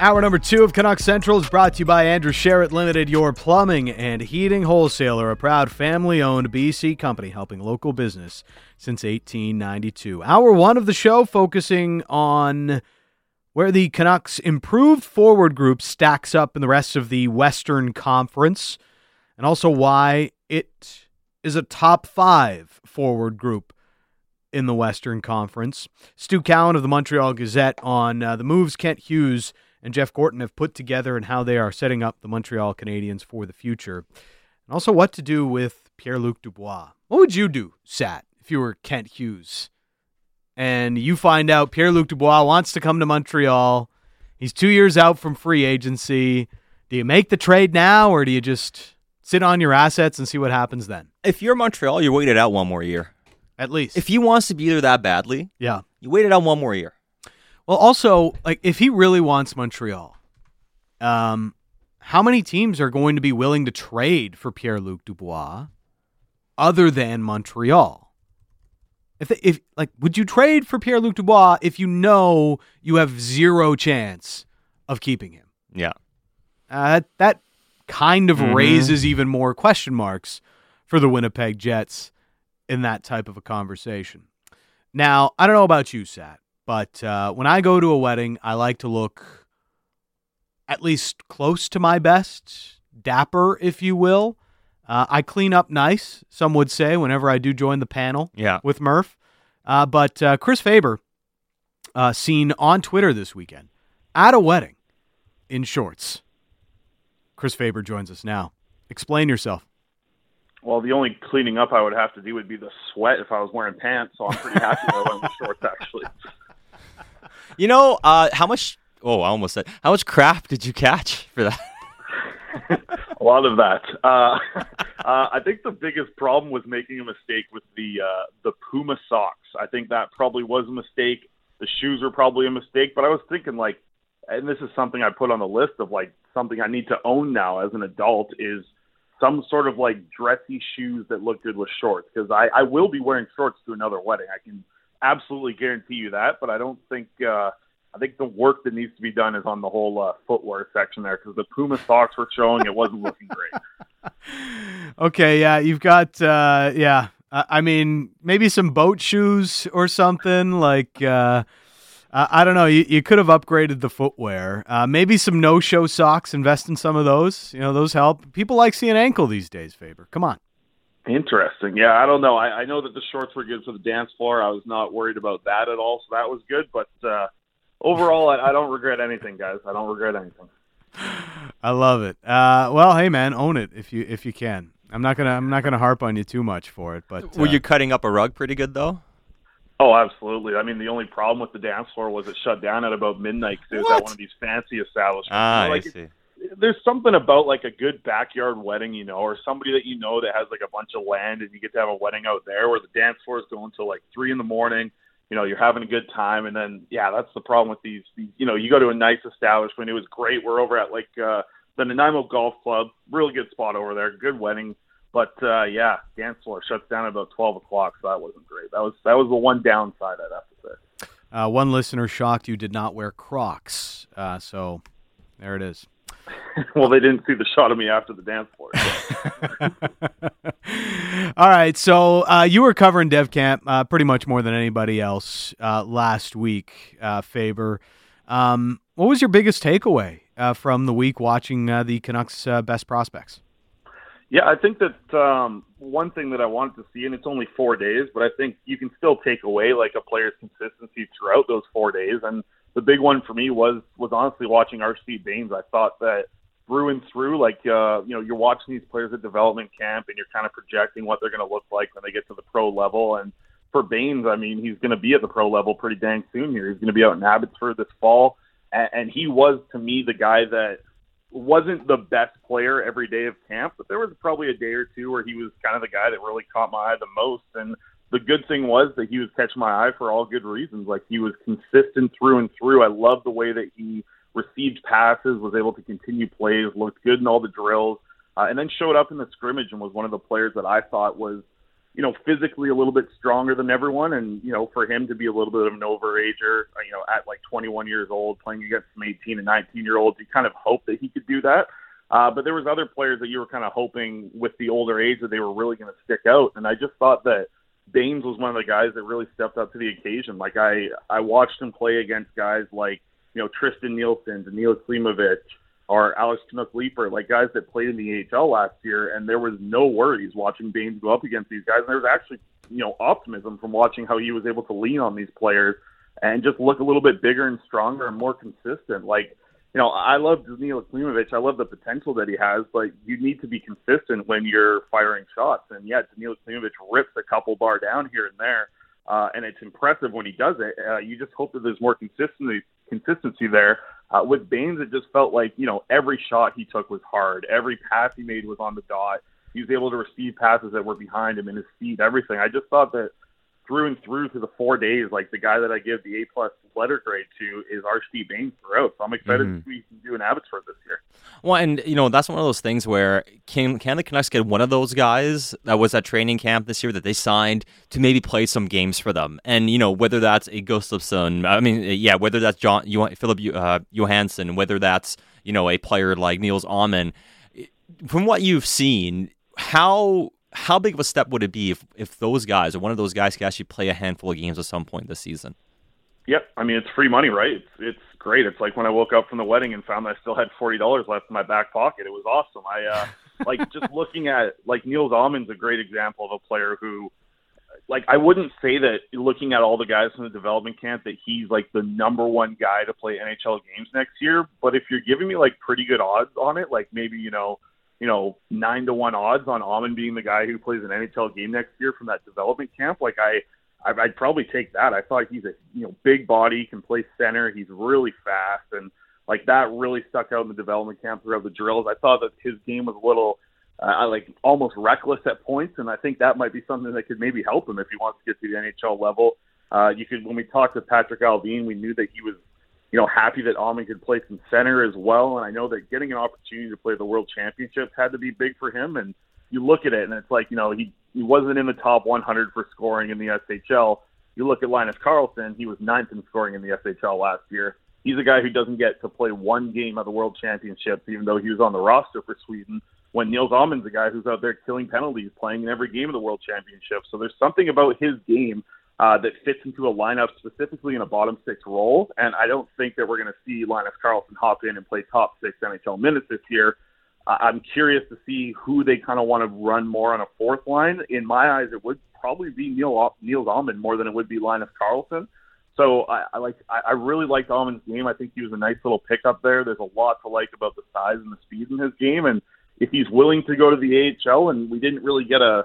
Hour number two of Canuck Central is brought to you by Andrew Sheret Limited, your plumbing and heating wholesaler, a proud family-owned BC company helping local business since 1892. Hour one of the show focusing on where the Canucks' improved forward group stacks up in the rest of the Western Conference, and also why it is a top five forward group in the Western Conference. Stu Cowan of the Montreal Gazette on the moves Kent Hughes and Jeff Gorton have put together and how they are setting up the Montreal Canadiens for the future. And also what to do with Pierre-Luc Dubois. What would you do, Sat, if you were Kent Hughes? And you find out Pierre-Luc Dubois wants to come to Montreal. He's 2 years out from free agency. Do you make the trade now, or do you just sit on your assets and see what happens then? If you're Montreal, you wait it out one more year. At least. If he wants to be there that badly, yeah, you wait it out one more year. Well, also, like, if he really wants Montreal, how many teams are going to be willing to trade for Pierre-Luc Dubois other than Montreal? If would you trade for Pierre-Luc Dubois if you know you have zero chance of keeping him? Yeah. That kind of raises even more question marks for the Winnipeg Jets in that type of a conversation. Now, I don't know about you, Sat, but when I go to a wedding, I like to look at least close to my best, dapper, if you will. I clean up nice, some would say, whenever I do join the panel with Murph. But Chris Faber, seen on Twitter this weekend, at a wedding, in shorts. Chris Faber joins us now. Explain yourself. Well, the only cleaning up I would have to do would be the sweat if I was wearing pants, so I'm pretty happy that I went with shorts, actually. You know, how much crap did you catch for that? A lot of that. I think the biggest problem was making a mistake with the Puma socks. I think that probably was a mistake. The shoes were probably a mistake, but I was thinking, like, and this is something I put on the list of, like, something I need to own now as an adult is some sort of, like, dressy shoes that look good with shorts, because I will be wearing shorts to another wedding. I can absolutely guarantee you that, but I don't think I think the work that needs to be done is on the whole footwear section there, because the Puma socks were showing. It wasn't looking great. Okay, yeah, you've got, I mean, maybe some boat shoes or something, like, I don't know. You could have upgraded the footwear. Maybe some no-show socks. Invest in some of those. You know, those help. People like seeing ankle these days, Faber. Come on. Interesting. Yeah, I don't know. I know that the shorts were good for the dance floor. I was not worried about that at all, so that was good. But overall, I don't regret anything, guys. I don't regret anything. I love it. Well, hey, man, own it if you can. I'm not gonna harp on you too much for it. But were you cutting up a rug pretty good though? Oh, absolutely. I mean, the only problem with the dance floor was it shut down at about midnight because it was at one of these fancy establishments. Ah, like, I see. There's something about, like, a good backyard wedding, you know, or somebody that you know that has, like, a bunch of land and you get to have a wedding out there where the dance floor is going till, like, 3 in the morning. You know, you're having a good time. And then, yeah, that's the problem with these you know, you go to a nice establishment. It was great. We're over at, like, the Nanaimo Golf Club. Really good spot over there. Good wedding. But, yeah, dance floor shuts down at about 12 o'clock, so that wasn't great. That was the one downside, I'd have to say. One listener shocked you did not wear Crocs, so there it is. Well, they didn't see the shot of me after the dance floor. So. All right, so you were covering Dev Camp pretty much more than anybody else last week, Faber. What was your biggest takeaway from the week watching the Canucks' best prospects? Yeah, I think that one thing that I wanted to see, and it's only 4 days, but I think you can still take away, like, a player's consistency throughout those 4 days. And the big one for me was honestly watching RC Baines. I thought that through and through, like, you know, you're watching these players at development camp and you're kind of projecting what they're going to look like when they get to the pro level. And for Baines, I mean, he's going to be at the pro level pretty dang soon here. He's going to be out in Abbotsford this fall. And he was, to me, the guy that wasn't the best player every day of camp, but there was probably a day or two where he was kind of the guy that really caught my eye the most. And the good thing was that he was catching my eye for all good reasons. Like, he was consistent through and through. I loved the way that he received passes, was able to continue plays, looked good in all the drills, and then showed up in the scrimmage and was one of the players that I thought was, you know, physically a little bit stronger than everyone. And, you know, for him to be a little bit of an overager, you know, at like 21 years old, playing against some 18 and 19 year olds, you kind of hope that he could do that. But there was other players that you were kind of hoping with the older age that they were really going to stick out. And I just thought that Baines was one of the guys that really stepped up to the occasion. Like I watched him play against guys like, you know, Tristan Nielsen, Daniil Klimovich, or Alex Canuck-Leaper, like guys that played in the AHL last year, and there was no worries watching Baines go up against these guys. And there was actually, you know, optimism from watching how he was able to lean on these players and just look a little bit bigger and stronger and more consistent. Like, you know, I love Daniil Klimovich. I love the potential that he has, but you need to be consistent when you're firing shots. And, yeah, Daniil Klimovich rips a couple bar down here and there, and it's impressive when he does it. You just hope that there's more consistency there. With Baines, it just felt like, you know, every shot he took was hard. Every pass he made was on the dot. He was able to receive passes that were behind him in his feet, everything. I just thought that through the 4 days, like the guy that I give the A+ letter grade to is RC Baines throughout. So I'm excited to see what he can do in Abbotsford this year. Well, and you know, that's one of those things where can the Canucks get one of those guys that was at training camp this year that they signed to maybe play some games for them? And you know, whether that's a Gustafsson, whether that's Philip Johansson, whether that's, you know, a player like Nils Åman. From what you've seen, how big of a step would it be if those guys or one of those guys could actually play a handful of games at some point this season? Yep. I mean, it's free money, right? It's great. It's like when I woke up from the wedding and found that I still had $40 left in my back pocket. It was awesome. I like just looking at like Nils Åman's a great example of a player who, like, I wouldn't say that looking at all the guys from the development camp that he's like the number one guy to play NHL games next year. But if you're giving me like pretty good odds on it, like maybe, you know, 9-1 odds on Åman being the guy who plays an NHL game next year from that development camp. Like I'd probably take that. I thought he's a, you know, big body, can play center. He's really fast. And like that really stuck out in the development camp throughout the drills. I thought that his game was a little, almost reckless at points. And I think that might be something that could maybe help him if he wants to get to the NHL level. When we talked to Patrick Alvin, we knew that he was, you know, happy that Åman could play some center as well. And I know that getting an opportunity to play the World Championships had to be big for him. And you look at it and it's like, you know, he wasn't in the top 100 for scoring in the SHL. You look at Linus Karlsson, he was 9th in scoring in the SHL last year. He's a guy who doesn't get to play one game at the World Championships, even though he was on the roster for Sweden, when Nils Åman's a guy who's out there killing penalties, playing in every game of the World Championships. So there's something about his game that fits into a lineup, specifically in a bottom six role. And I don't think that we're going to see Linus Karlsson hop in and play top six NHL minutes this year. I'm curious to see who they kind of want to run more on a fourth line. In my eyes, it would probably be Nils Åman more than it would be Linus Karlsson. So I really liked Almond's game. I think he was a nice little pickup there. There's a lot to like about the size and the speed in his game. And if he's willing to go to the AHL, and we didn't really get a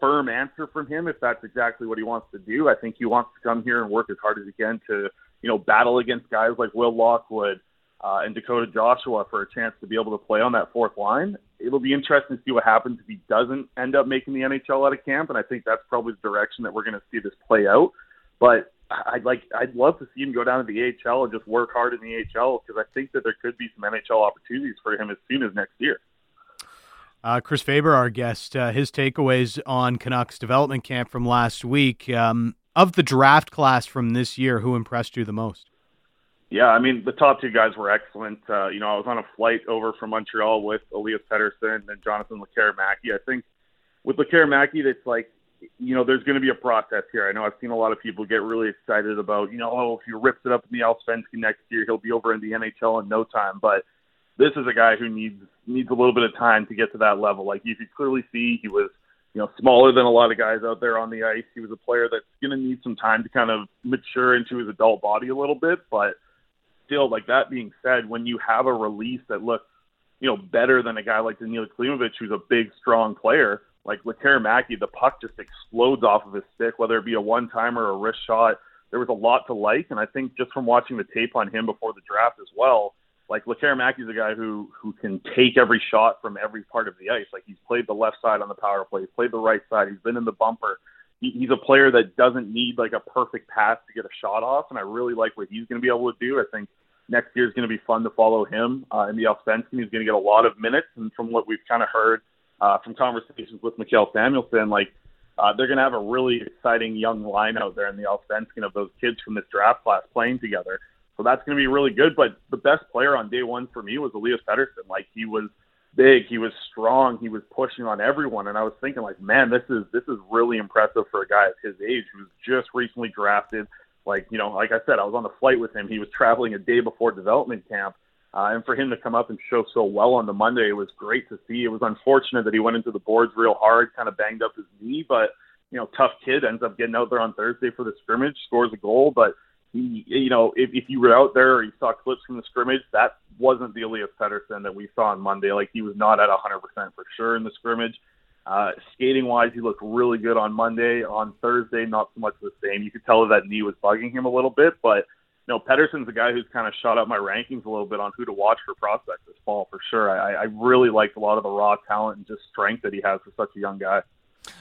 firm answer from him if that's exactly what he wants to do. I think he wants to come here and work as hard as he can to, you know, battle against guys like Will Lockwood and Dakota Joshua for a chance to be able to play on that fourth line. It'll be interesting to see what happens if he doesn't end up making the NHL out of camp, and I think that's probably the direction that we're going to see this play out. But I'd love to see him go down to the AHL and just work hard in the AHL, because I think that there could be some NHL opportunities for him as soon as next year. Chris Faber, our guest, his takeaways on Canucks development camp from last week. Of the draft class from this year, who impressed you the most? Yeah, I mean, the top two guys were excellent. You know, I was on a flight over from Montreal with Elias Pettersson and Jonathan Lekkerimäki. I think with Lekkerimäki, it's like, you know, there's going to be a process here. I know I've seen a lot of people get really excited about, you know, oh, if he rips it up in the Allsvenskan next year, he'll be over in the NHL in no time. But this is a guy who needs a little bit of time to get to that level. Like you could clearly see he was, you know, smaller than a lot of guys out there on the ice. He was a player that's going to need some time to kind of mature into his adult body a little bit. But still, like that being said, when you have a release that looks, you know, better than a guy like Daniil Klimovich, who's a big, strong player, like Lekkerimäki, the puck just explodes off of his stick, whether it be a one-timer or a wrist shot. There was a lot to like. And I think just from watching the tape on him before the draft as well, like Lekkerimäki is a guy who can take every shot from every part of the ice. Like he's played the left side on the power play, he's played the right side, he's been in the bumper. He's a player that doesn't need like a perfect pass to get a shot off, and I really like what he's going to be able to do. I think next year is going to be fun to follow him in the Allsvenskan. He's going to get a lot of minutes, and from what we've kind of heard from conversations with Mikael Samuelsson, like They're going to have a really exciting young line out there in the Allsvenskan of those kids from this draft class playing together. So that's going to be really good. But the best player on day one for me was Elias Pettersson. Like, he was big, he was strong, he was pushing on everyone. And I was thinking, like, man, this is really impressive for a guy of his age who's just recently drafted. Like, you know, like I said, I was on the flight with him. He was traveling a day before development camp. And for him to come up and show so well on the Monday, it was great to see. It was unfortunate that he went into the boards real hard, kind of banged up his knee, but, you know, tough kid, ends up getting out there on Thursday for the scrimmage, scores a goal. But, he, you know, if you were out there or you saw clips from the scrimmage, that wasn't the Elias Pettersson that we saw on Monday. Like, he was not at 100% for sure in the scrimmage. Skating-wise, he looked really good on Monday. On Thursday, not so much the same. You could tell that knee was bugging him a little bit, but you know, Pedersen's a guy who's kind of shot up my rankings a little bit on who to watch for prospects this fall for sure. I really liked a lot of the raw talent and just strength that he has for such a young guy.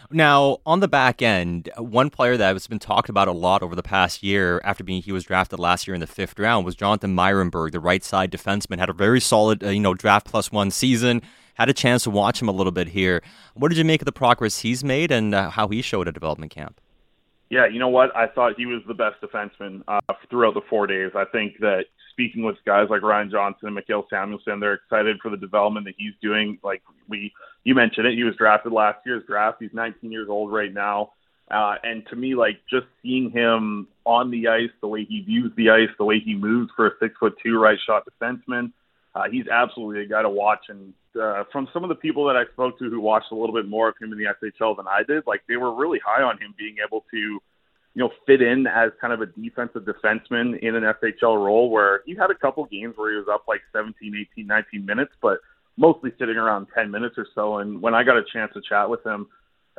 Now, on the back end, one player that has been talked about a lot over the past year after he was drafted last year in the fifth round was Jonathan Myrenberg, the right side defenseman. Had a very solid, draft plus one season. Had a chance to watch him a little bit here. What did you make of the progress he's made and how he showed at development camp? Yeah, you know what? I thought he was the best defenseman throughout the 4 days. I think that speaking with guys like Ryan Johnson and Mikael Samuelsson, they're excited for the development that he's doing. Like you mentioned it, he was drafted last year's draft. He's 19 years old right now. And to me, like just seeing him on the ice, the way he views the ice, the way he moves for a 6'2" right shot defenseman, he's absolutely a guy to watch. And from some of the people that I spoke to who watched a little bit more of him in the SHL than I did, like they were really high on him being able to, fit in as kind of a defensive defenseman in an SHL role where he had a couple games where he was up like 17, 18, 19 minutes, but mostly sitting around 10 minutes or so. And when I got a chance to chat with him,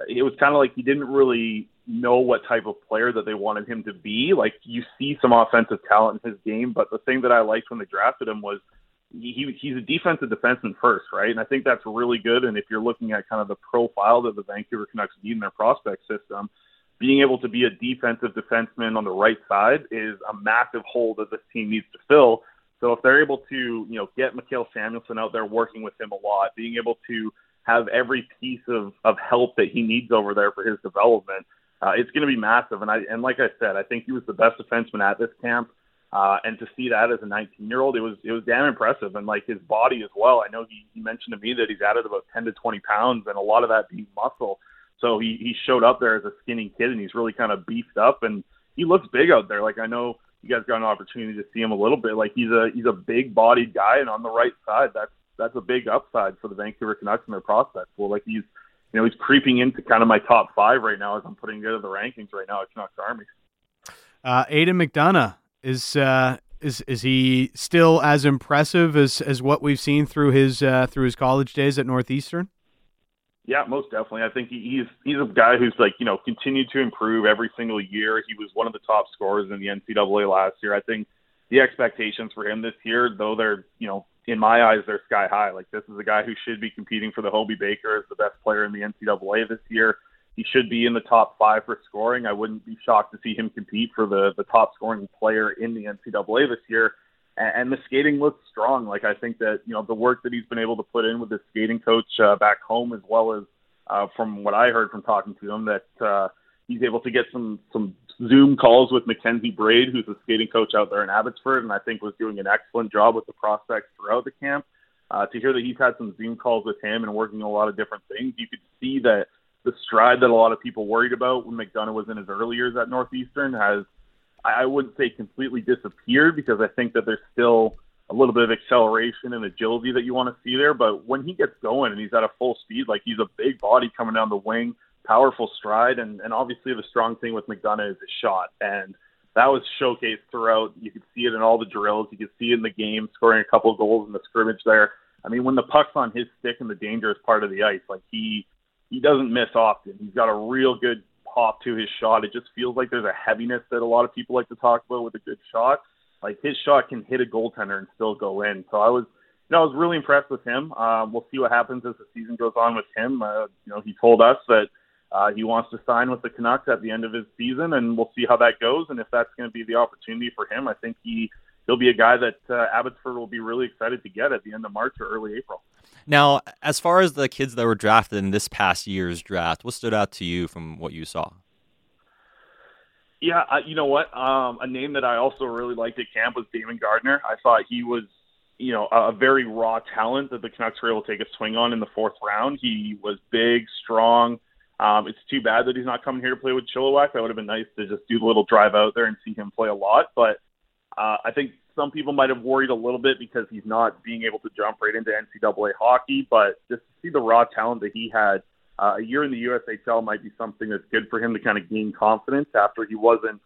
it was kind of like he didn't really know what type of player that they wanted him to be. Like you see some offensive talent in his game, but the thing that I liked when they drafted him was he's a defensive defenseman first, right? And I think that's really good. And if you're looking at kind of the profile that the Vancouver Canucks need in their prospect system, being able to be a defensive defenseman on the right side is a massive hole that this team needs to fill. So if they're able to, get Mikael Samuelsson out there working with him a lot, being able to have every piece of help that he needs over there for his development, it's going to be massive. And like I said, I think he was the best defenseman at this camp. And to see that as a 19-year-old, it was damn impressive. And, like, his body as well. I know he mentioned to me that he's added about 10 to 20 pounds, and a lot of that being muscle. So he showed up there as a skinny kid, and he's really kind of beefed up. And he looks big out there. Like, I know you guys got an opportunity to see him a little bit. Like, he's a big-bodied guy, and on the right side, that's a big upside for the Vancouver Canucks and their prospects. Well, like, he's creeping into kind of my top five right now as I'm putting together the rankings right now at Canucks Army. Aidan McDonough. Is he still as impressive as what we've seen through his college days at Northeastern? Yeah, most definitely. I think he's a guy who's continued to improve every single year. He was one of the top scorers in the NCAA last year. I think the expectations for him this year, though they're in my eyes they're sky high. Like this is a guy who should be competing for the Hobey Baker as the best player in the NCAA this year. He should be in the top five for scoring. I wouldn't be shocked to see him compete for the top scoring player in the NCAA this year. And the skating looks strong. Like I think that the work that he's been able to put in with his skating coach back home, as well as from what I heard from talking to him, that he's able to get some Zoom calls with Mackenzie Braid, who's the skating coach out there in Abbotsford, and I think was doing an excellent job with the prospects throughout the camp. To hear that he's had some Zoom calls with him and working a lot of different things, you could see that the stride that a lot of people worried about when McDonough was in his early years at Northeastern has, I wouldn't say completely disappeared, because I think that there's still a little bit of acceleration and agility that you want to see there. But when he gets going and he's at a full speed, like he's a big body coming down the wing, powerful stride. And obviously the strong thing with McDonough is his shot. And that was showcased throughout. You could see it in all the drills. You could see it in the game, scoring a couple of goals in the scrimmage there. I mean, when the puck's on his stick in the dangerous part of the ice, like he doesn't miss often. He's got a real good pop to his shot. It just feels like there's a heaviness that a lot of people like to talk about with a good shot. Like his shot can hit a goaltender and still go in. So I was really impressed with him. We'll see what happens as the season goes on with him. He told us that he wants to sign with the Canucks at the end of his season, and we'll see how that goes. And if that's going to be the opportunity for him, I think he'll be a guy that Abbotsford will be really excited to get at the end of March or early April. Now, as far as the kids that were drafted in this past year's draft, what stood out to you from what you saw? Yeah, you know what? A name that I also really liked at camp was Damon Gardner. I thought he was, you know, a very raw talent that the Canucks were able to take a swing on in the fourth round. He was big, strong. It's too bad that he's not coming here to play with Chilliwack. That would have been nice to just do the little drive out there and see him play a lot. But I think some people might have worried a little bit because he's not being able to jump right into NCAA hockey. But just to see the raw talent that he had, a year in the USHL might be something that's good for him to kind of gain confidence after he wasn't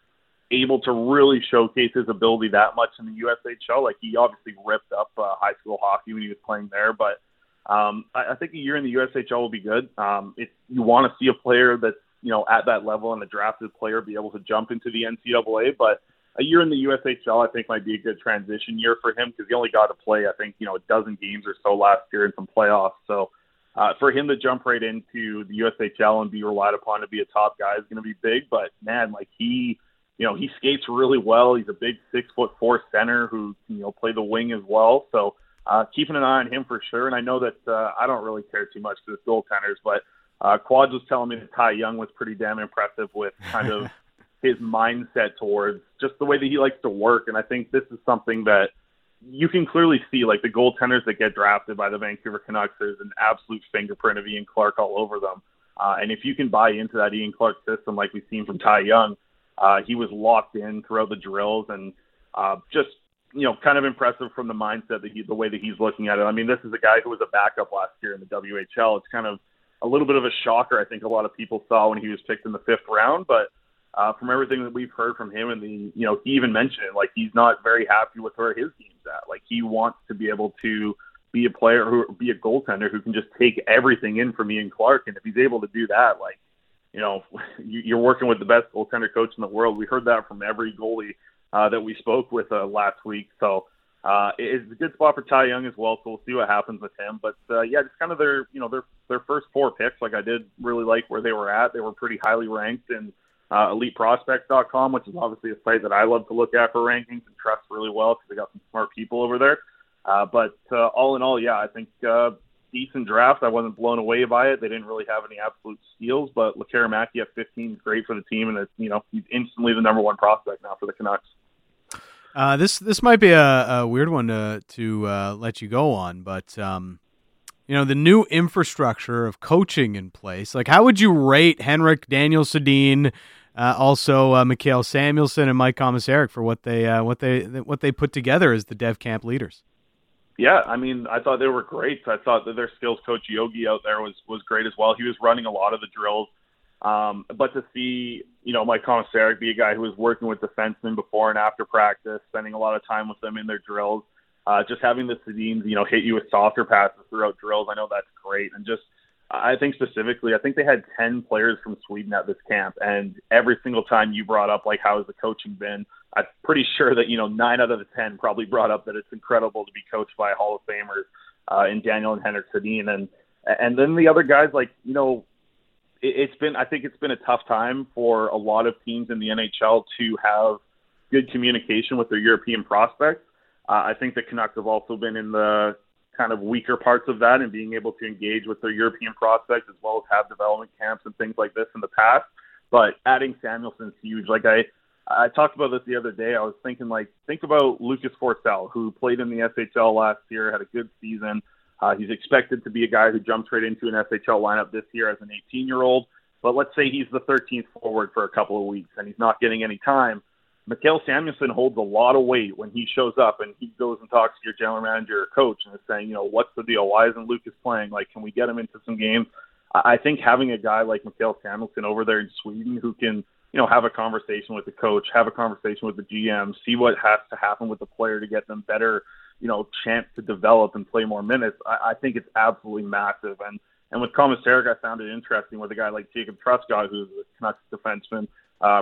able to really showcase his ability that much in the USHL. Like, he obviously ripped up high school hockey when he was playing there, but I think a year in the USHL will be good. If you want to see a player that's, you know, at that level and a drafted player be able to jump into the NCAA, but a year in the USHL I think might be a good transition year for him because he only got to play, I think, you know, a dozen games or so last year in some playoffs. So for him to jump right into the USHL and be relied upon to be a top guy is going to be big. But man, like, he, you know, he skates really well. He's a big 6'4" center who, you know, play the wing as well. So keeping an eye on him for sure. And I know that I don't really care too much for the goaltenders, but Quads was telling me that Ty Young was pretty damn impressive with kind of his mindset towards just the way that he likes to work. And I think this is something that you can clearly see, like, the goaltenders that get drafted by the Vancouver Canucks, there's an absolute fingerprint of Ian Clark all over them. And if you can buy into that Ian Clark system, like we've seen from Ty Young, he was locked in throughout the drills and just, you know, kind of impressive from the mindset that the way that he's looking at it. I mean, this is a guy who was a backup last year in the WHL. It's kind of a little bit of a shocker, I think, a lot of people saw when he was picked in the fifth round, but from everything that we've heard from him, and you know, he even mentioned it, like, he's not very happy with where his team's at. Like, he wants to be able to be a player be a goaltender who can just take everything in from Ian Clark. And if he's able to do that, like, you know, you're working with the best goaltender coach in the world. We heard that from every goalie that we spoke with last week. So it's a good spot for Ty Young as well. So we'll see what happens with him. But yeah, just kind of their, you know, their first four picks. Like, I did really like where they were at. They were pretty highly ranked, and EliteProspects.com, which is obviously a site that I love to look at for rankings and trust really well because they got some smart people over there. But all in all, yeah, I think decent draft. I wasn't blown away by it. They didn't really have any absolute steals, but Lekkerimäki at 15 is great for the team, and it's, you know, he's instantly the number one prospect now for the Canucks. This might be a weird one to let you go on, but you know, the new infrastructure of coaching in place, like, how would you rate Henrik, Daniil Sedin, also Mikael Samuelsson and Mike Komisarek for what they put together as the dev camp leaders? Yeah, I mean, I thought they were great. I thought that their skills coach Yogi out there was great as well. He was running a lot of the drills. But to see, you know, Mike Komisarek be a guy who was working with defensemen before and after practice, spending a lot of time with them in their drills, just having the Sedins, you know, hit you with softer passes throughout drills, I know that's great. And just, I think specifically, I think they had 10 players from Sweden at this camp, and every single time you brought up, like, how has the coaching been, I'm pretty sure that, you know, 9 out of the 10 probably brought up that it's incredible to be coached by Hall of Famers in Daniil and Henrik Sedin. And then the other guys, like, you know, I think it's been a tough time for a lot of teams in the NHL to have good communication with their European prospects. I think the Canucks have also been in the kind of weaker parts of that and being able to engage with their European prospects as well as have development camps and things like this in the past. But adding Samuelson's huge. Like, I talked about this the other day. I was thinking, like, think about Lucas Forsell, who played in the SHL last year, had a good season. He's expected to be a guy who jumps right into an SHL lineup this year as an 18-year-old. But let's say he's the 13th forward for a couple of weeks and he's not getting any time. Mikael Samuelsson holds a lot of weight when he shows up and he goes and talks to your general manager or coach and is saying, you know, what's the deal? Why isn't Lucas playing? Like, can we get him into some games? I think having a guy like Mikael Samuelsson over there in Sweden who can, you know, have a conversation with the coach, have a conversation with the GM, see what has to happen with the player to get them better, you know, chance to develop and play more minutes, I think it's absolutely massive. And with Komisarek, I found it interesting with a guy like Jacob Truscott, who's a Canucks defenseman,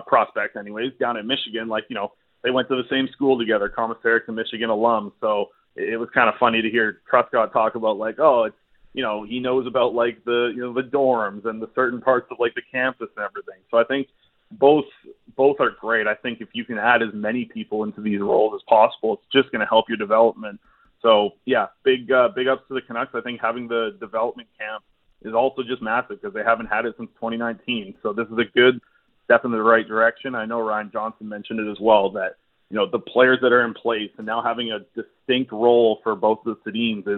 prospect anyways, down in Michigan. Like, you know, they went to the same school together. Komisarek, a Michigan alum, so it was kind of funny to hear Truscott talk about, like, oh, it's, you know, he knows about, like, the, you know, the dorms and the certain parts of, like, the campus and everything. So I think both are great. I think if you can add as many people into these roles as possible, it's just going to help your development. So, yeah, big ups to the Canucks. I think having the development camp is also just massive because they haven't had it since 2019. So this is a good step in the right direction. I know Ryan Johnson mentioned it as well, that, you know, the players that are in place and now having a distinct role for both the Sedins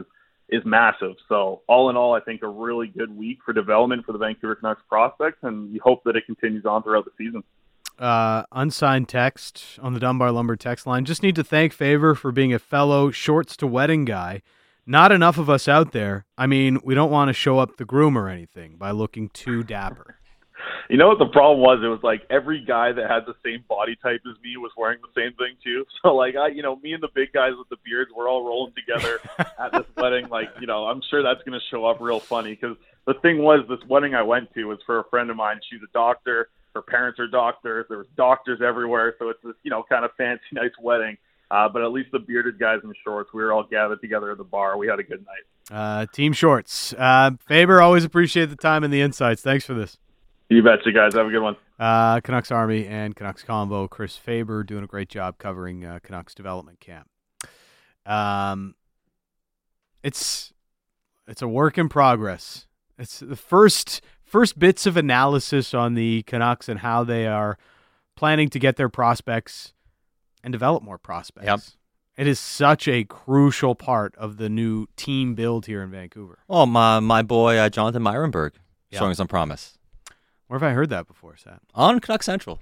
is massive. So all in all, I think a really good week for development for the Vancouver Canucks prospects, and we hope that it continues on throughout the season. Unsigned text on the Dunbar Lumber text line. Just need to thank Faber for being a fellow shorts to wedding guy. Not enough of us out there. I mean, we don't want to show up the groom or anything by looking too dapper. You know what the problem was? It was like every guy that had the same body type as me was wearing the same thing too. So like, me and the big guys with the beards, we're all rolling together at this wedding. Like, you know, I'm sure that's going to show up real funny because the thing was, this wedding I went to was for a friend of mine. She's a doctor. Her parents are doctors. There was doctors everywhere. So it's this, kind of fancy, nice wedding. But at least the bearded guys in shorts, we were all gathered together at the bar. We had a good night. Team shorts. Faber, always appreciate the time and the insights. Thanks for this. You betcha, guys. Have a good one. Canucks Army and Canucks Combo, Chris Faber, doing a great job covering Canucks development camp. It's a work in progress. It's the first bits of analysis on the Canucks and how they are planning to get their prospects and develop more prospects. Yep. It is such a crucial part of the new team build here in Vancouver. Oh, my boy Jonathan Myrenberg, yep, showing some promise. Where have I heard that before, Sat? On Canuck Central.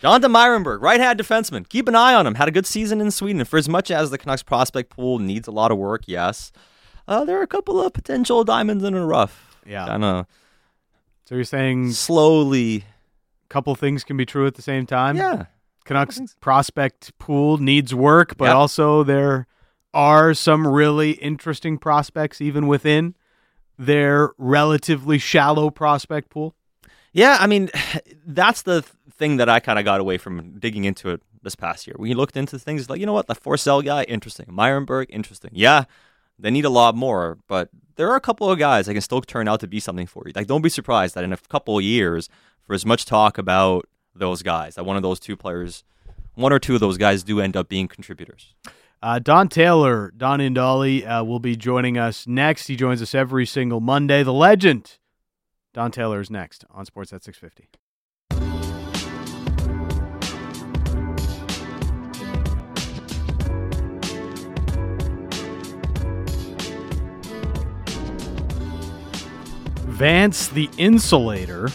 Jonathan Myrenberg, right-hand defenseman. Keep an eye on him. Had a good season in Sweden. For as much as the Canucks prospect pool needs a lot of work, yes, there are a couple of potential diamonds in the rough. Yeah. Kind of. So you're saying slowly, a couple things can be true at the same time? Yeah. Canucks prospect pool needs work, but also there are some really interesting prospects even within their relatively shallow prospect pool. Yeah, I mean, that's the thing that I kind of got away from digging into it this past year. We looked into things like, you know what, the Forsell guy, interesting. Myrenberg, interesting. Yeah, they need a lot more, but there are a couple of guys that can still turn out to be something for you. Like, don't be surprised that in a couple of years, for as much talk about those guys, that one or two of those guys do end up being contributors. Don Taylor, Don Indali, will be joining us next. He joins us every single Monday. The legend, Don Taylor, is next on Sports at 650. Vance the Insulator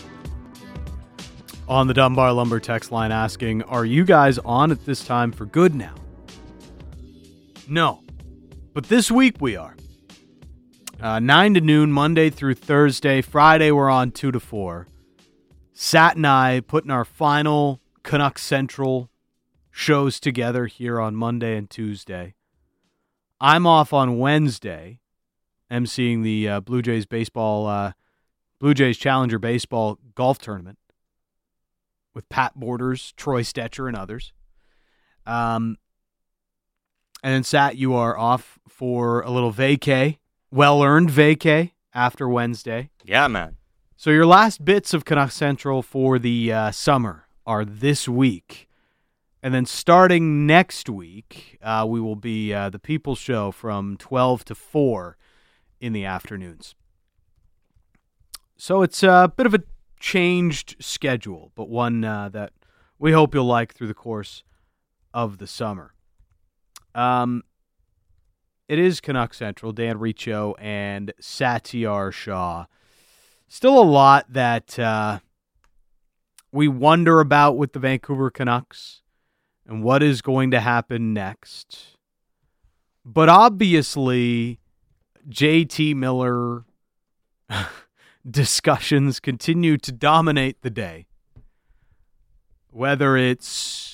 on the Dunbar Lumber text line asking, are you guys on at this time for good now? No, but this week we are. 9 to noon, Monday through Thursday. Friday we're on 2 to 4. Sat and I putting our final Canucks Central shows together here on Monday and Tuesday. I'm off on Wednesday, emceeing the Blue Jays Challenger Baseball Golf Tournament with Pat Borders, Troy Stetcher, and others. And then, Sat, you are off for a little vacay, well-earned vacay after Wednesday. Yeah, man. So your last bits of Canucks Central for the summer are this week. And then starting next week, we will be the People Show from 12 to 4 in the afternoons. So it's a bit of a changed schedule, but one that we hope you'll like through the course of the summer. It is Canuck Central. Dan Riccio and Satyar Shah. Still a lot that we wonder about with the Vancouver Canucks and what is going to happen next. But obviously, JT Miller discussions continue to dominate the day. Whether it's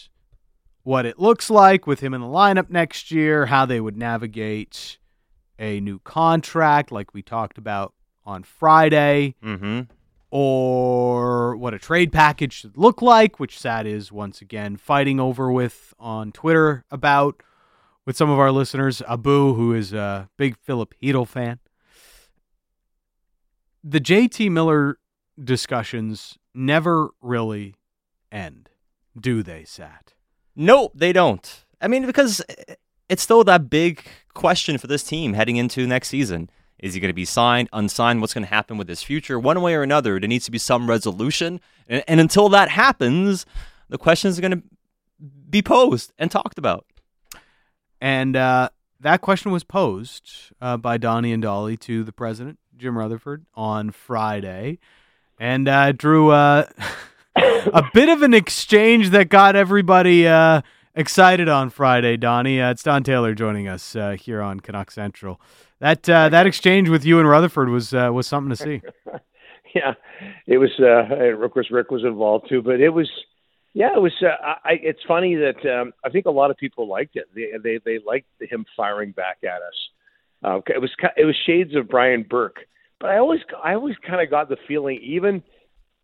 what it looks like with him in the lineup next year, how they would navigate a new contract like we talked about on Friday, or what a trade package should look like, which Sat is once again fighting over with on Twitter about with some of our listeners, Abu, who is a big Philip Hedel fan. The JT Miller discussions never really end, do they, Sat? No, they don't. I mean, because it's still that big question for this team heading into next season. Is he going to be signed, unsigned? What's going to happen with his future? One way or another, there needs to be some resolution. And until that happens, the questions are going to be posed and talked about. And that question was posed by Donnie and Dolly to the president, Jim Rutherford, on Friday. And drew a bit of an exchange that got everybody excited on Friday, Donnie. It's Don Taylor joining us here on Canuck Central. That exchange with you and Rutherford was something to see. Yeah, it was. Of course, Rick was involved too, but it was. Yeah, it was. It's funny that I think a lot of people liked it. They liked him firing back at us. It was shades of Brian Burke, but I always kind of got the feeling even.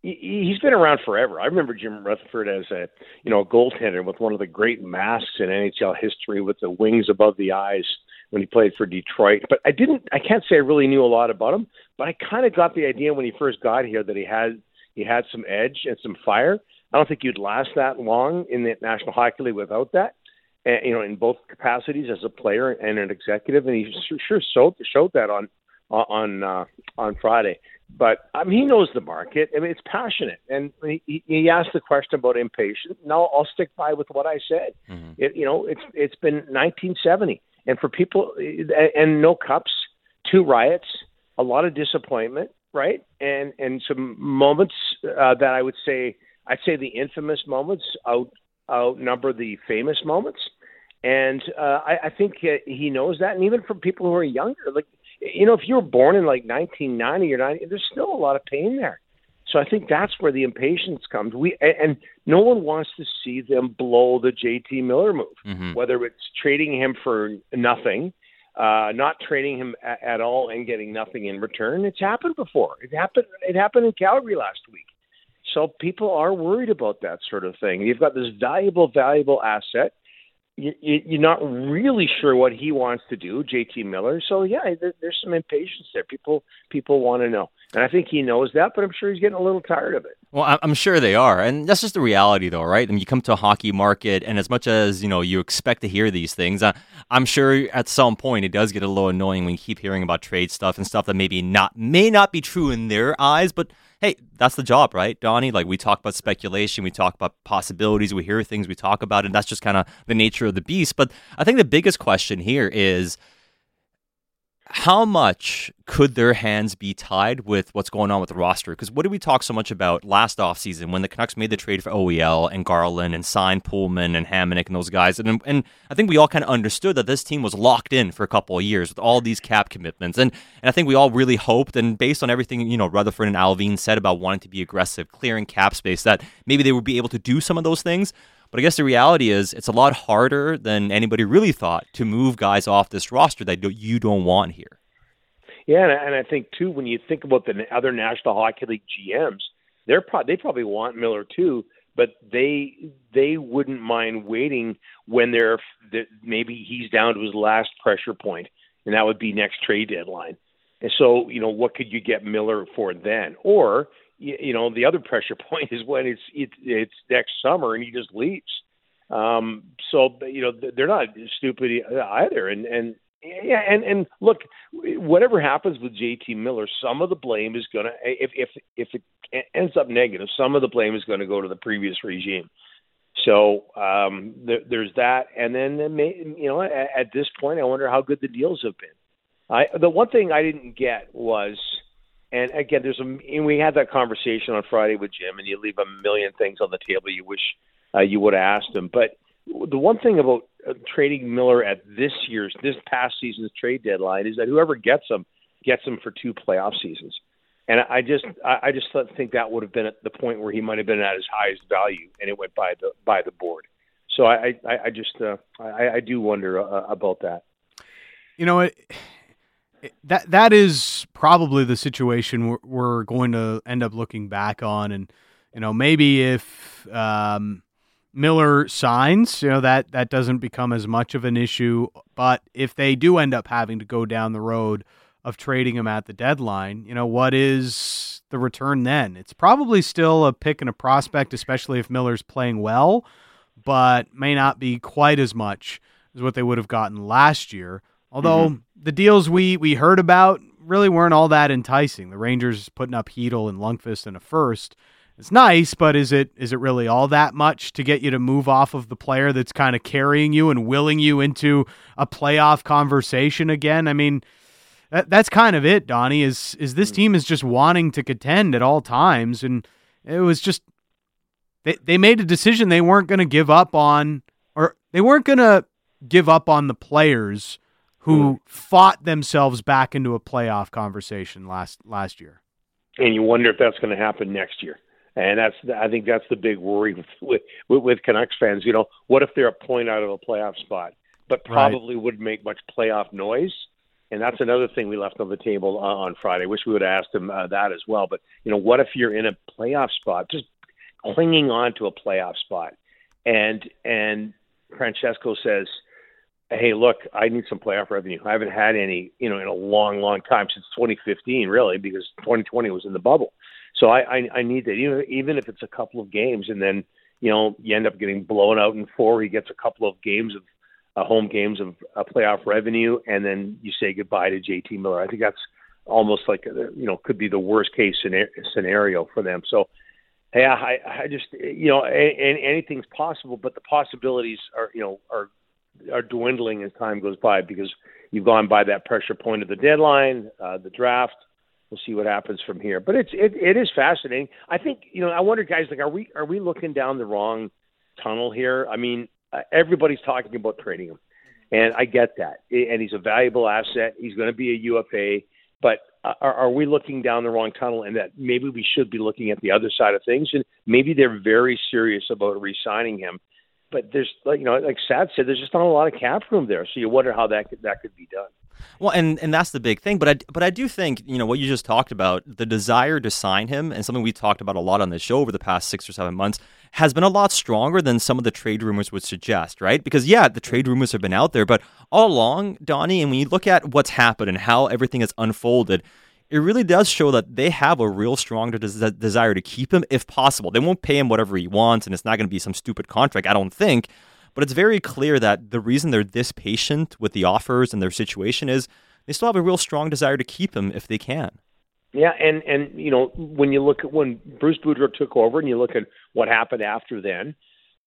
He's been around forever. I remember Jim Rutherford as a goaltender with one of the great masks in NHL history, with the wings above the eyes, when he played for Detroit. But I can't say I really knew a lot about him, but I kind of got the idea when he first got here that he had some edge and some fire. I don't think you'd last that long in the National Hockey League without that, in both capacities, as a player and an executive. And he sure showed that on Friday. But I mean, he knows the market. I mean, it's passionate, and he asked the question about impatience. Now I'll stick by with what I said. Mm-hmm. It's been 1970. And for people, and no cups, two riots, a lot of disappointment, right? And some moments that I'd say the infamous moments outnumber the famous moments. And I think he knows that. And even for people who are younger, if you were born in 1990 or 90, there's still a lot of pain there. So I think that's where the impatience comes. And no one wants to see them blow the JT Miller move, mm-hmm. whether it's trading him for nothing, not trading him at all and getting nothing in return. It's happened before. It happened in Calgary last week. So people are worried about that sort of thing. You've got this valuable asset. You're not really sure what he wants to do, JT Miller. So, yeah, there's some impatience there. People want to know. And I think he knows that, but I'm sure he's getting a little tired of it. Well, I'm sure they are. And that's just the reality, though, right? I mean, you come to a hockey market, and as much as, you expect to hear these things, I'm sure at some point it does get a little annoying when you keep hearing about trade stuff and stuff that may not be true in their eyes, but... Hey, that's the job, right, Donnie? We talk about speculation, we talk about possibilities, we hear things, we talk about it, and that's just kind of the nature of the beast. But I think the biggest question here is, how much could their hands be tied with what's going on with the roster? Because what did we talk so much about last offseason when the Canucks made the trade for OEL and Garland and signed Pullman and Hamonic and those guys? And I think we all kind of understood that this team was locked in for a couple of years with all these cap commitments. And I think we all really hoped, and based on everything, Rutherford and Alvin said about wanting to be aggressive, clearing cap space, that maybe they would be able to do some of those things. But I guess the reality is it's a lot harder than anybody really thought to move guys off this roster that you don't want here. Yeah, and I think, too, when you think about the other National Hockey League GMs, they probably want Miller, too, but they wouldn't mind waiting when maybe he's down to his last pressure point, and that would be next trade deadline. And so, what could you get Miller for then? Or... the other pressure point is when it's next summer and he just leaves. So they're not stupid either. And look, whatever happens with JT Miller, some of the blame is going to, if it ends up negative, some of the blame is going to go to the previous regime. So there's that. And then, at this point, I wonder how good the deals have been. The one thing I didn't get was, and again, we had that conversation on Friday with Jim, and you leave a million things on the table you wish you would have asked him. But the one thing about trading Miller at this past season's trade deadline is that whoever gets him for two playoff seasons. And I just think that would have been at the point where he might have been at his highest value, and it went by the board. So I do wonder about that. That is probably the situation we're going to end up looking back on, and maybe if Miller signs, that doesn't become as much of an issue. But if they do end up having to go down the road of trading him at the deadline, what is the return then? It's probably still a pick and a prospect, especially if Miller's playing well, but may not be quite as much is what they would have gotten last year. Although the deals we heard about really weren't all that enticing. The Rangers putting up Hedl and Lundqvist in a first. It's nice, but is it really all that much to get you to move off of the player that's kind of carrying you and willing you into a playoff conversation again? I mean, that's kind of it, Donnie, is this team is just wanting to contend at all times. And it was just they made a decision they weren't going to give up on, or they weren't going to give up on the players who fought themselves back into a playoff conversation last year. And you wonder if that's going to happen next year. And I think that's the big worry with Canucks fans. You know, what if they're a point out of a playoff spot, but probably wouldn't make much playoff noise? And that's another thing we left on the table on Friday. I wish we would have asked them that as well. But, you know, what if you're in a playoff spot, just clinging on to a playoff spot? And Francesco says, hey, look, I need some playoff revenue. I haven't had any, you know, in a long, long time, since 2015, really, because 2020 was in the bubble. So I need that, even if it's a couple of games, and then, you know, you end up getting blown out in four. He gets a couple of games of home games of playoff revenue, and then you say goodbye to JT Miller. I think that's almost like, you know, could be the worst case scenario for them. So, yeah, I just, you know, and anything's possible, but the possibilities are, you know, are dwindling as time goes by, because you've gone by that pressure point of the deadline, the draft. We'll see what happens from here, but it is fascinating. I think, you know, I wonder, guys, like, are we looking down the wrong tunnel here? I mean, everybody's talking about trading him, and I get that. And he's a valuable asset. He's going to be a UFA, but are we looking down the wrong tunnel, and that maybe we should be looking at the other side of things? And maybe they're very serious about re-signing him, but there's, you know, like Sad said, there's just not a lot of cap room there. So you wonder how that could be done. Well, and that's the big thing. But I do think, you know, what you just talked about, the desire to sign him, and something we talked about a lot on this show over the past 6 or 7 months, has been a lot stronger than some of the trade rumors would suggest, right? Because, yeah, the trade rumors have been out there, but all along, Donnie, and when you look at what's happened and how everything has unfolded, it really does show that they have a real strong desire to keep him if possible. They won't pay him whatever he wants, and it's not going to be some stupid contract, I don't think. But it's very clear that the reason they're this patient with the offers and their situation is they still have a real strong desire to keep him if they can. Yeah, and you know, when you look at when Bruce Boudreau took over and you look at what happened after then,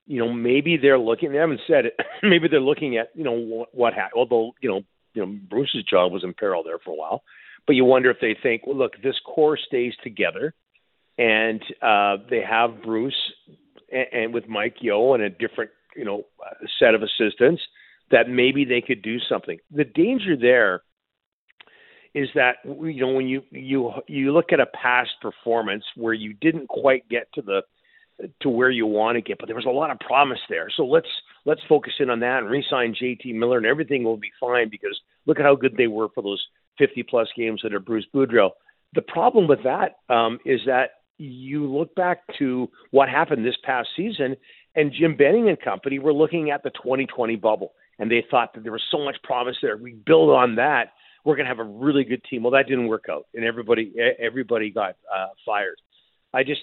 you know, maybe they're looking, they haven't said it, maybe they're looking at, you know, what happened, although, you know, Bruce's job was in peril there for a while. But you wonder if they think, well, look, this core stays together, and they have Bruce and with Mike Yeo and a different, you know, a set of assistants, that maybe they could do something. The danger there is that, you know, when you look at a past performance where you didn't quite get to where you want to get, but there was a lot of promise there. So let's focus in on that and re-sign JT Miller, and everything will be fine, because look at how good they were for those 50 plus games under Bruce Boudreau. The problem with that is that you look back to what happened this past season, and Jim Benning and company were looking at the 2020 bubble, and they thought that there was so much promise there. We build on that, we're going to have a really good team. Well, that didn't work out, and everybody got fired. I just,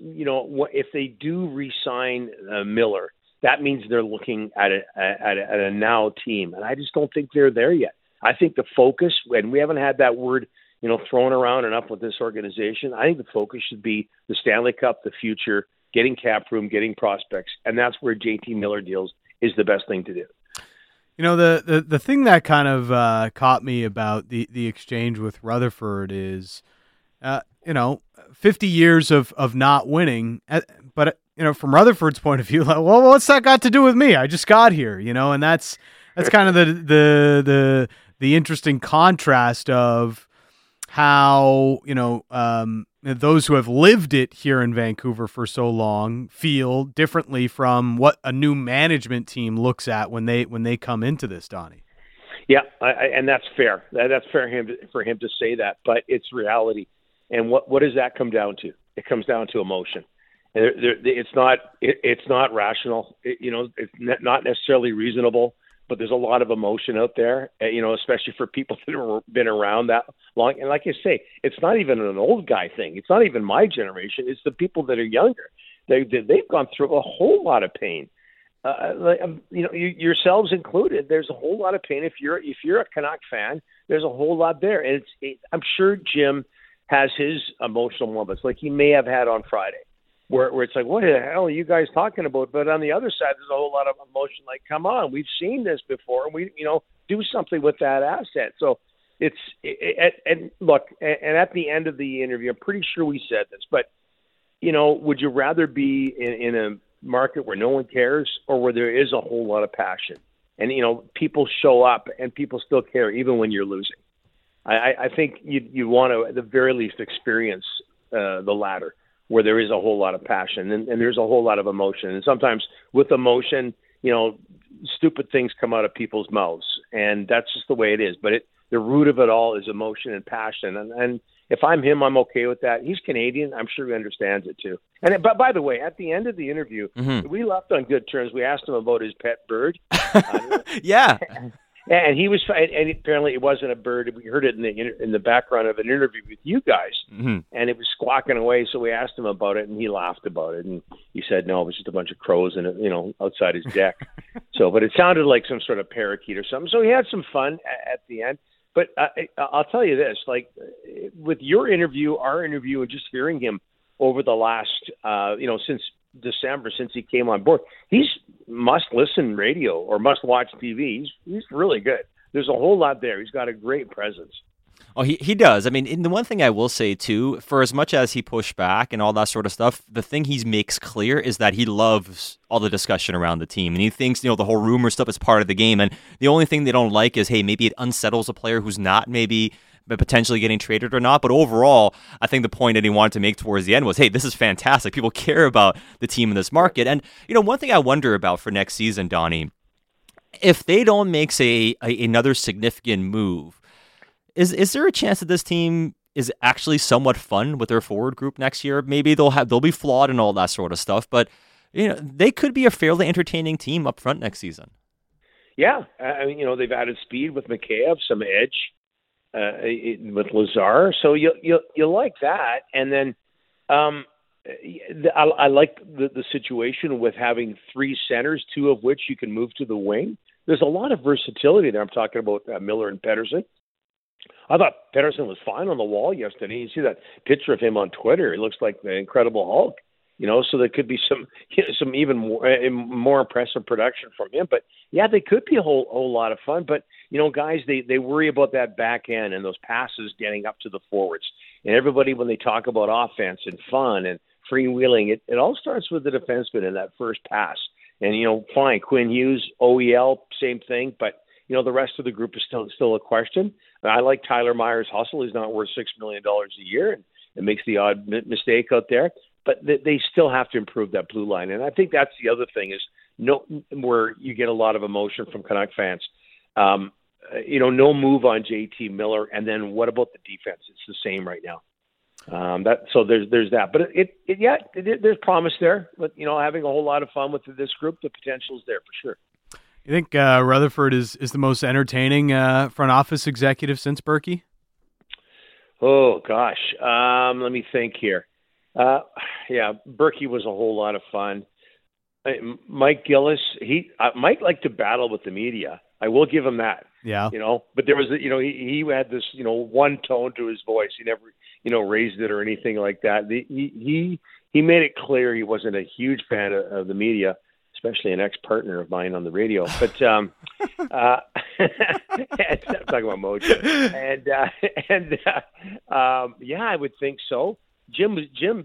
you know, if they do re-sign Miller, that means they're looking at a now team, and I just don't think they're there yet. I think the focus, and we haven't had that word, you know, thrown around enough with this organization. I think the focus should be the Stanley Cup, the future, getting cap room, getting prospects, and that's where JT Miller deals is the best thing to do. You know, the thing that kind of caught me about the exchange with Rutherford is, you know, 50 years of not winning, but, you know, from Rutherford's point of view, like, well, what's that got to do with me? I just got here, you know, and that's kind of the interesting contrast of how, you know, those who have lived it here in Vancouver for so long feel differently from what a new management team looks at when they come into this, Donnie. Yeah, and that's fair. That's fair for him to say that, but it's reality. And what does that come down to? It comes down to emotion. And it's not rational. You know, it's not necessarily reasonable. But there's a lot of emotion out there, you know, especially for people that have been around that long. And like I say, it's not even an old guy thing. It's not even my generation. It's the people that are younger. They've gone through a whole lot of pain. you know, yourselves included, there's a whole lot of pain. If you're a Canuck fan, there's a whole lot there. And I'm sure Jim has his emotional moments, like he may have had on Friday, where it's like, what the hell are you guys talking about? But on the other side, there's a whole lot of emotion, like, come on, we've seen this before, and we, you know, do something with that asset. So it's and look, and at the end of the interview, I'm pretty sure we said this, but, you know, would you rather be in a market where no one cares, or where there is a whole lot of passion and, you know, people show up and people still care even when you're losing? I think you want to, at the very least, experience the latter, where there is a whole lot of passion and there's a whole lot of emotion. And sometimes with emotion, you know, stupid things come out of people's mouths, and that's just the way it is. But the root of it all is emotion and passion. And if I'm him, I'm okay with that. He's Canadian. I'm sure he understands it too. And but by the way, at the end of the interview, we left on good terms. We asked him about his pet bird. Yeah. And he was, and apparently it wasn't a bird. We heard it in the background of an interview with you guys, and it was squawking away. So we asked him about it, and he laughed about it, and he said, "No, it was just a bunch of crows, and you know, outside his deck." So, but it sounded like some sort of parakeet or something. So he had some fun at the end. But I'll tell you this: like with your interview, our interview, and just hearing him over the last, you know, since December, since he came on board, he's must-listen radio or must-watch TV. He's really good. There's a whole lot there. He's got a great presence. Oh, he does. I mean, and the one thing I will say, too, for as much as he pushed back and all that sort of stuff, the thing he makes clear is that he loves all the discussion around the team. And he thinks, you know, the whole rumor stuff is part of the game. And the only thing they don't like is, hey, maybe it unsettles a player who's not maybe potentially getting traded or not. But overall, I think the point that he wanted to make towards the end was, hey, this is fantastic. People care about the team in this market. And, you know, one thing I wonder about for next season, Donnie, if they don't make another significant move, Is there a chance that this team is actually somewhat fun with their forward group next year? Maybe they'll be flawed and all that sort of stuff, but you know, they could be a fairly entertaining team up front next season. Yeah, I mean, you know, they've added speed with Mikheyev, some edge with Lazar, so you like that, and then I like the situation with having three centers, two of which you can move to the wing. There's a lot of versatility there. I'm talking about Miller and Pedersen. I thought Pedersen was fine on the wall yesterday. You see that picture of him on Twitter. He looks like the Incredible Hulk, you know, so there could be some even more impressive production from him. But, yeah, they could be a whole lot of fun. But, you know, guys, they worry about that back end and those passes getting up to the forwards. And everybody, when they talk about offense and fun and freewheeling, it all starts with the defenseman in that first pass. And, you know, fine, Quinn Hughes, OEL, same thing, but, you know, the rest of the group is still a question. I like Tyler Myers' hustle. He's not worth $6 million a year, and it makes the odd mistake out there. But they still have to improve that blue line. And I think that's the other thing is where you get a lot of emotion from Canuck fans. You know, no move on JT Miller. And then what about the defense? It's the same right now. So there's that. But there's promise there. But, you know, having a whole lot of fun with this group, the potential is there for sure. You think Rutherford is the most entertaining front office executive since Berkey? Oh, gosh. Let me think here. Yeah, Berkey was a whole lot of fun. Mike Gillis, Mike liked to battle with the media. I will give him that. Yeah. You know, but there was, you know, he had this, you know, one tone to his voice. He never, you know, raised it or anything like that. He made it clear he wasn't a huge fan of the media, especially an ex-partner of mine on the radio. But I'm talking about Mojo. Yeah, I would think so. Jim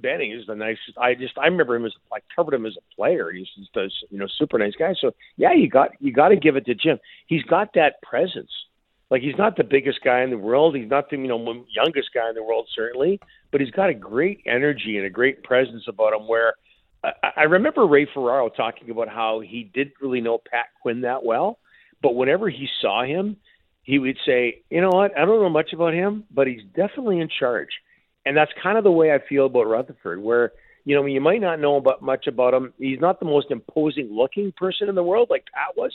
Benning is the nicest. I remember him I covered him as a player. He's just a, you know, super nice guy. So yeah, you got to give it to Jim. He's got that presence. Like he's not the biggest guy in the world. He's not the, you know, youngest guy in the world certainly, but he's got a great energy and a great presence about him where I remember Ray Ferraro talking about how he didn't really know Pat Quinn that well, but whenever he saw him, he would say, you know what, I don't know much about him, but he's definitely in charge. And that's kind of the way I feel about Rutherford, where, you know, you might not know much about him. He's not the most imposing looking person in the world like Pat was,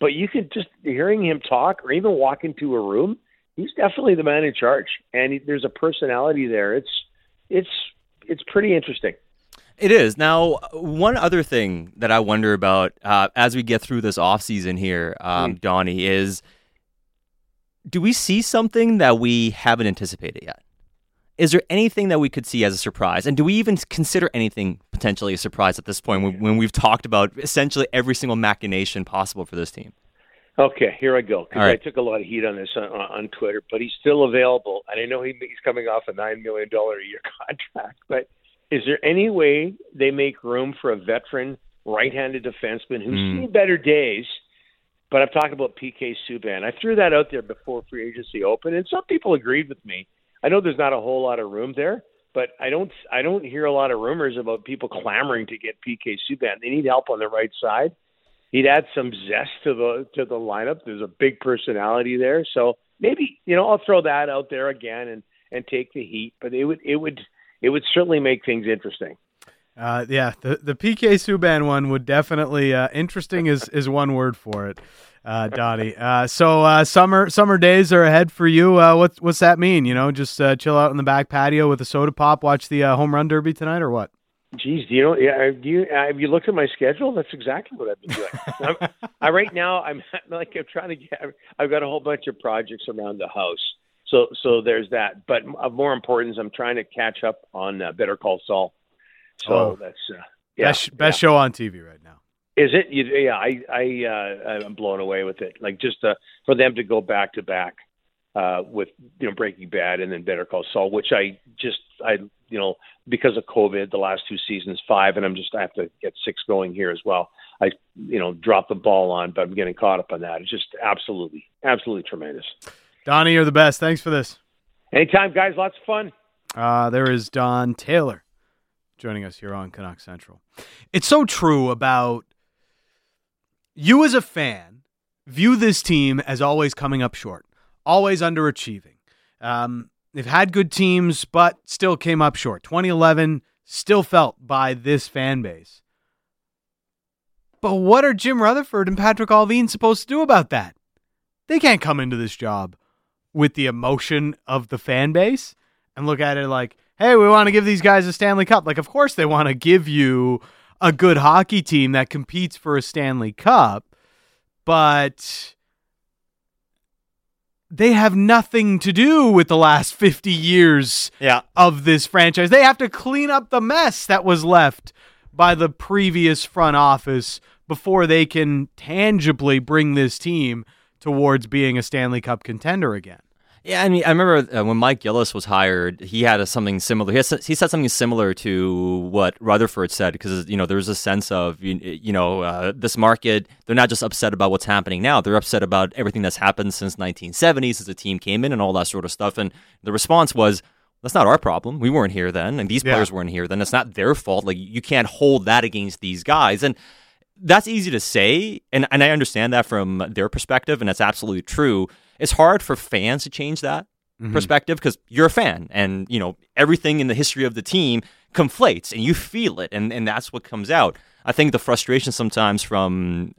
but you can just hearing him talk or even walk into a room, he's definitely the man in charge. And there's a personality there. It's pretty interesting. It is. Now, one other thing that I wonder about as we get through this offseason here, Donnie, is do we see something that we haven't anticipated yet? Is there anything that we could see as a surprise? And do we even consider anything potentially a surprise at this point when we've talked about essentially every single machination possible for this team? Okay, here I go. Because I took a lot of heat on this on Twitter, but he's still available. And I know he's coming off a $9 million a year contract, but is there any way they make room for a veteran right-handed defenseman who's seen better days? But I've talked about PK Subban. I threw that out there before free agency opened, and some people agreed with me. I know there's not a whole lot of room there, but I don't hear a lot of rumors about people clamoring to get PK Subban. They need help on the right side. He'd add some zest to the lineup. There's a big personality there, so maybe I'll throw that out there again and take the heat. But it would certainly make things interesting. The PK Subban one would definitely interesting is one word for it, Donnie. So summer days are ahead for you. What's that mean? Just chill out on the back patio with a soda pop, watch the home run derby tonight, or what? Geez, have you looked at my schedule? That's exactly what I've been doing. I'm trying to get. I've got a whole bunch of projects around the house. So there's that. But of more importance, I'm trying to catch up on Better Call Saul. So that's best show on TV right now. Is it? I'm blown away with it. Like just for them to go back to back with Breaking Bad and then Better Call Saul, which I because of COVID the last two seasons 5, and I have to get 6 going here as well. I dropped the ball on, but I'm getting caught up on that. It's just absolutely tremendous. Donnie, you're the best. Thanks for this. Anytime, guys. Lots of fun. There is Don Taylor joining us here on Canuck Central. It's so true about you as a fan view this team as always coming up short, always underachieving. They've had good teams, but still came up short. 2011 still felt by this fan base. But what are Jim Rutherford and Patrick Allvin supposed to do about that? They can't come into this job with the emotion of the fan base and look at it like, hey, we want to give these guys a Stanley Cup. Like, of course they want to give you a good hockey team that competes for a Stanley Cup, but they have nothing to do with the last 50 years of this franchise. They have to clean up the mess that was left by the previous front office before they can tangibly bring this team towards being a Stanley Cup contender again. Yeah, I mean, I remember when Mike Gillis was hired, he had something similar. He said something similar to what Rutherford said because, there was a sense of, this market, they're not just upset about what's happening now. They're upset about everything that's happened since 1970, since the team came in and all that sort of stuff. And the response was, that's not our problem. We weren't here then, and these players weren't here then. It's not their fault. Like, you can't hold that against these guys. And that's easy to say, and I understand that from their perspective, and that's absolutely true. It's hard for fans to change that perspective because you're a fan, and everything in the history of the team conflates, and you feel it, and that's what comes out. I think the frustration sometimes from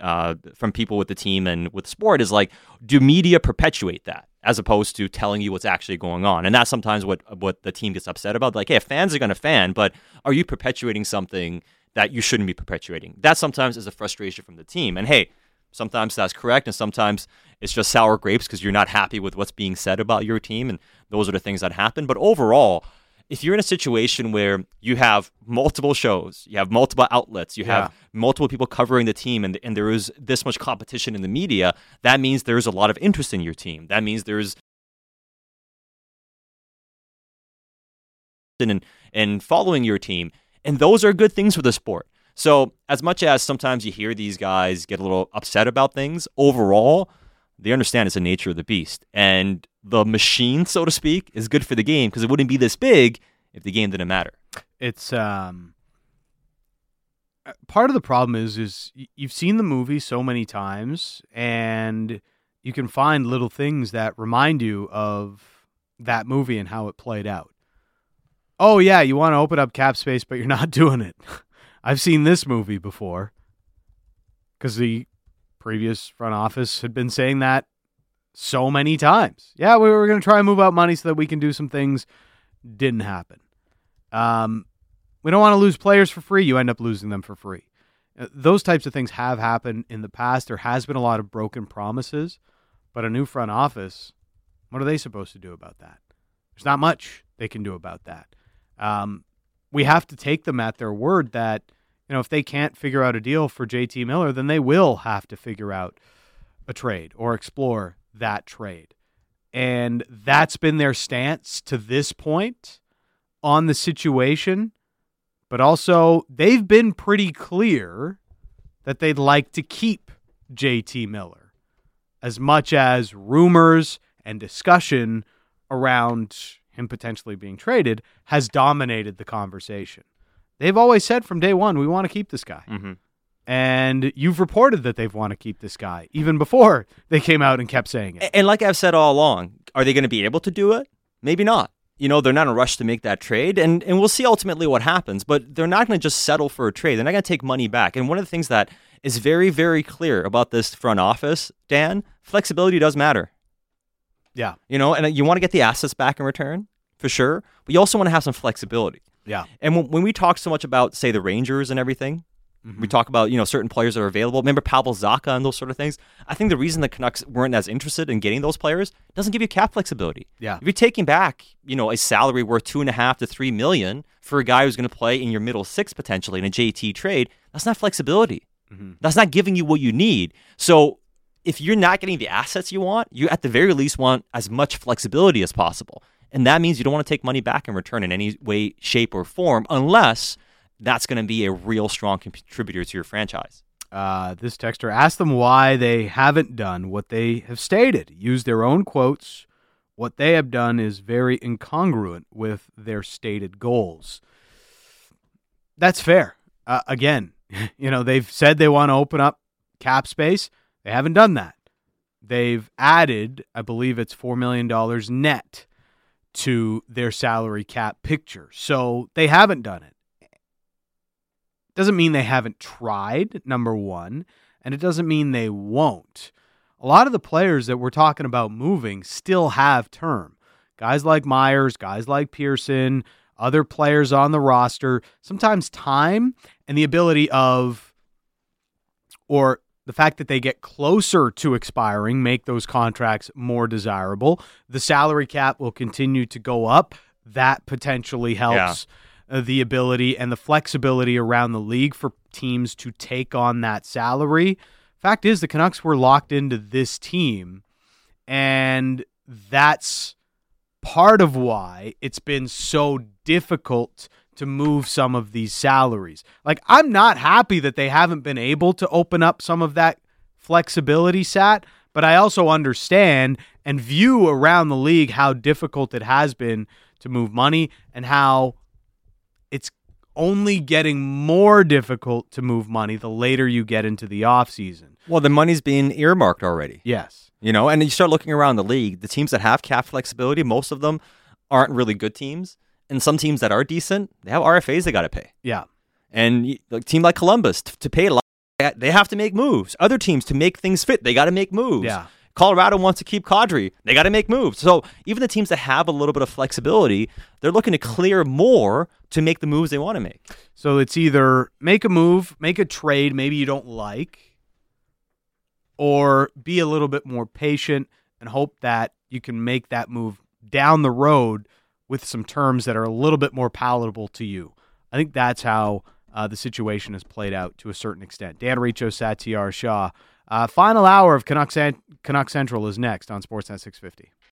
people with the team and with sport is like, do media perpetuate that as opposed to telling you what's actually going on? And that's sometimes what the team gets upset about. Like, hey, fans are going to fan, but are you perpetuating something that you shouldn't be perpetuating? That sometimes is a frustration from the team. And hey, sometimes that's correct, and sometimes it's just sour grapes because you're not happy with what's being said about your team, and those are the things that happen. But overall, if you're in a situation where you have multiple shows, you have multiple outlets, you have multiple people covering the team, and there is this much competition in the media, that means there's a lot of interest in your team. That means there's and following your team. And those are good things for the sport. So as much as sometimes you hear these guys get a little upset about things, overall, they understand it's the nature of the beast. And the machine, so to speak, is good for the game because it wouldn't be this big if the game didn't matter. It's part of the problem is you've seen the movie so many times, and you can find little things that remind you of that movie and how it played out. Oh, yeah, you want to open up cap space, but you're not doing it. I've seen this movie before because the previous front office had been saying that so many times. Yeah, we were going to try and move out money so that we can do some things. Didn't happen. We don't want to lose players for free. You end up losing them for free. Those types of things have happened in the past. There has been a lot of broken promises, but a new front office, what are they supposed to do about that? There's not much they can do about that. We have to take them at their word that, you know, if they can't figure out a deal for JT Miller, then they will have to figure out a trade or explore that trade. And that's been their stance to this point on the situation. But also, they've been pretty clear that they'd like to keep JT Miller, as much as rumors and discussion around him potentially being traded has dominated the conversation. They've always said from day one, we want to keep this guy. Mm-hmm. And you've reported that they've wanted to keep this guy, even before they came out and kept saying it. And like I've said all along, are they going to be able to do it? Maybe not. You know, they're not in a rush to make that trade, and we'll see ultimately what happens. But they're not going to just settle for a trade. They're not going to take money back. And one of the things that is very, very clear about this front office, Dan, flexibility does matter. Yeah. You know, and you want to get the assets back in return, for sure. But you also want to have some flexibility. Yeah. And when we talk so much about, say, the Rangers and everything, we talk about, you know, certain players that are available. Remember Pavel Zacha and those sort of things? I think the reason the Canucks weren't as interested in getting those players doesn't give you cap flexibility. Yeah. If you're taking back, you know, a salary worth $2.5 to $3 million for a guy who's going to play in your middle six potentially in a JT trade, that's not flexibility. Mm-hmm. That's not giving you what you need. So if you're not getting the assets you want, you at the very least want as much flexibility as possible. And that means you don't want to take money back in return in any way, shape, or form unless that's going to be a real strong contributor to your franchise. This texter asked them why they haven't done what they have stated. Use their own quotes. What they have done is very incongruent with their stated goals. That's fair. Again, you know, they've said they want to open up cap space. They haven't done that. They've added, I believe it's $4 million net to their salary cap picture. So they haven't done it. Doesn't mean they haven't tried, number one, and it doesn't mean they won't. A lot of the players that we're talking about moving still have term. Guys like Myers, guys like Pedersen, other players on the roster, sometimes time and the ability of, or the fact that they get closer to expiring, make those contracts more desirable. The salary cap will continue to go up. That potentially helps. Yeah. The ability and the flexibility around the league for teams to take on that salary. Fact is, the Canucks were locked into this team, and that's part of why it's been so difficult to move some of these salaries. Like, I'm not happy that they haven't been able to open up some of that flexibility, Sat, but I also understand and view around the league how difficult it has been to move money and how it's only getting more difficult to move money the later you get into the offseason. Well, the money's being earmarked already. Yes. You know, and you start looking around the league, the teams that have cap flexibility, most of them aren't really good teams. And some teams that are decent, they have RFAs they got to pay. Yeah. And a team like Columbus, to pay a lot, they have to make moves. Other teams, to make things fit, they got to make moves. Yeah. Colorado wants to keep Kadri. They got to make moves. So even the teams that have a little bit of flexibility, they're looking to clear more to make the moves they want to make. So it's either make a move, make a trade maybe you don't like, or be a little bit more patient and hope that you can make that move down the road with some terms that are a little bit more palatable to you. I think that's how the situation has played out to a certain extent. Dan Riccio, Satyar Shah. Final hour of Canuck Central is next on Sportsnet 650.